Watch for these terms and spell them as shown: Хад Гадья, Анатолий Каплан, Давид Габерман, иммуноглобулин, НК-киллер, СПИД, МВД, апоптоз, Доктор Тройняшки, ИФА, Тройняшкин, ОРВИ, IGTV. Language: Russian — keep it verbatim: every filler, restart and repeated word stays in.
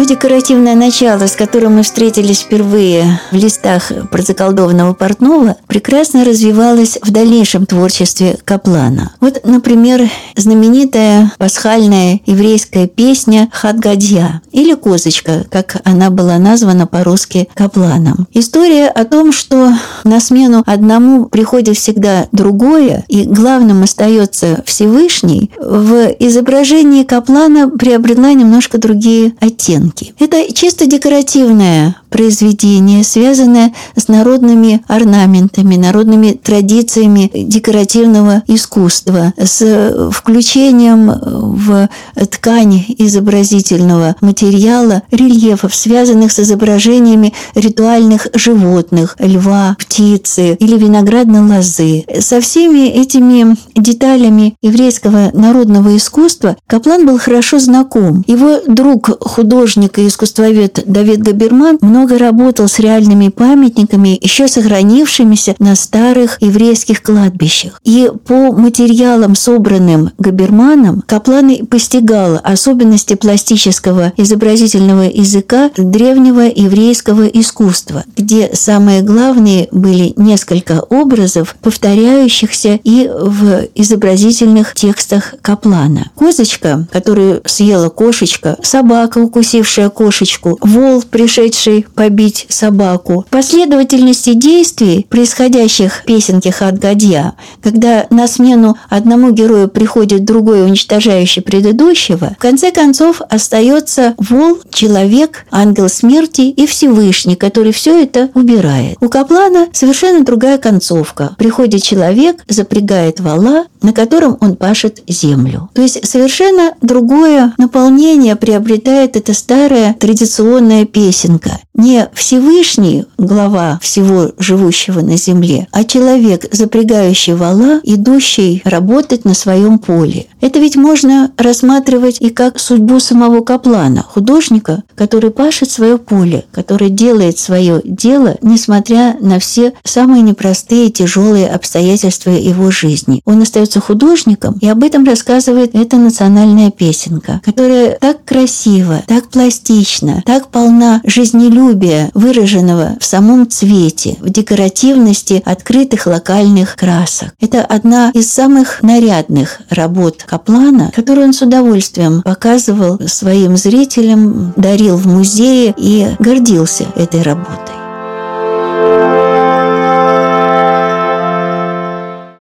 То декоративное начало, с которым мы встретились впервые в листах про заколдованного портного, прекрасно развивалось в дальнейшем творчестве Каплана. Вот, например, знаменитая пасхальная еврейская песня «Хад Гадья» или «Козочка», как она была названа по-русски Капланом. История о том, что на смену одному приходит всегда другое, и главным остается Всевышний, в изображении Каплана приобрела немножко другие оттенки. Это чисто декоративное произведение, связанное с народными орнаментами, народными традициями декоративного искусства, с включением в ткань изобразительного материала рельефов, связанных с изображениями ритуальных животных, льва, птицы или виноградной лозы. Со всеми этими деталями еврейского народного искусства Каплан был хорошо знаком. Его друг, художник и искусствовед Давид Габерман, много работал с реальными памятниками, еще сохранившимися на старых еврейских кладбищах. И по материалам, собранным Габерманом, Каплан постигал особенности пластического изобразительного языка древнего еврейского искусства, где самые главные были несколько образов, повторяющихся и в изобразительных текстах Каплана. Козочка, которую съела кошечка, собака, укусившая кошечку, вол, пришедший побить собаку. Последовательности действий, происходящих в песенке «Хад Гадья», когда на смену одному герою приходит другой, уничтожающий предыдущего, в конце концов остается вол, человек, ангел смерти и Всевышний, который все это убирает. У Каплана совершенно другая концовка. Приходит человек, запрягает вола, на котором он пашет землю. То есть совершенно другое наполнение приобретает эта старая традиционная песенка. Не Всевышний, глава всего живущего на земле, а человек, запрягающий вола, идущий работать на своем поле. Это ведь можно рассматривать и как судьбу самого Каплана, художника, который пашет свое поле, который делает свое дело, несмотря на все самые непростые и тяжелые обстоятельства его жизни. Он остается художником, и об этом рассказывает эта национальная песенка, которая так красиво, так пластично, так полна жизнелюбия, выраженного в самом цвете, в декоративности открытых локальных красок. Это одна из самых нарядных работ Каплана, которую он с удовольствием показывал своим зрителям, дарил в музее и гордился этой работой.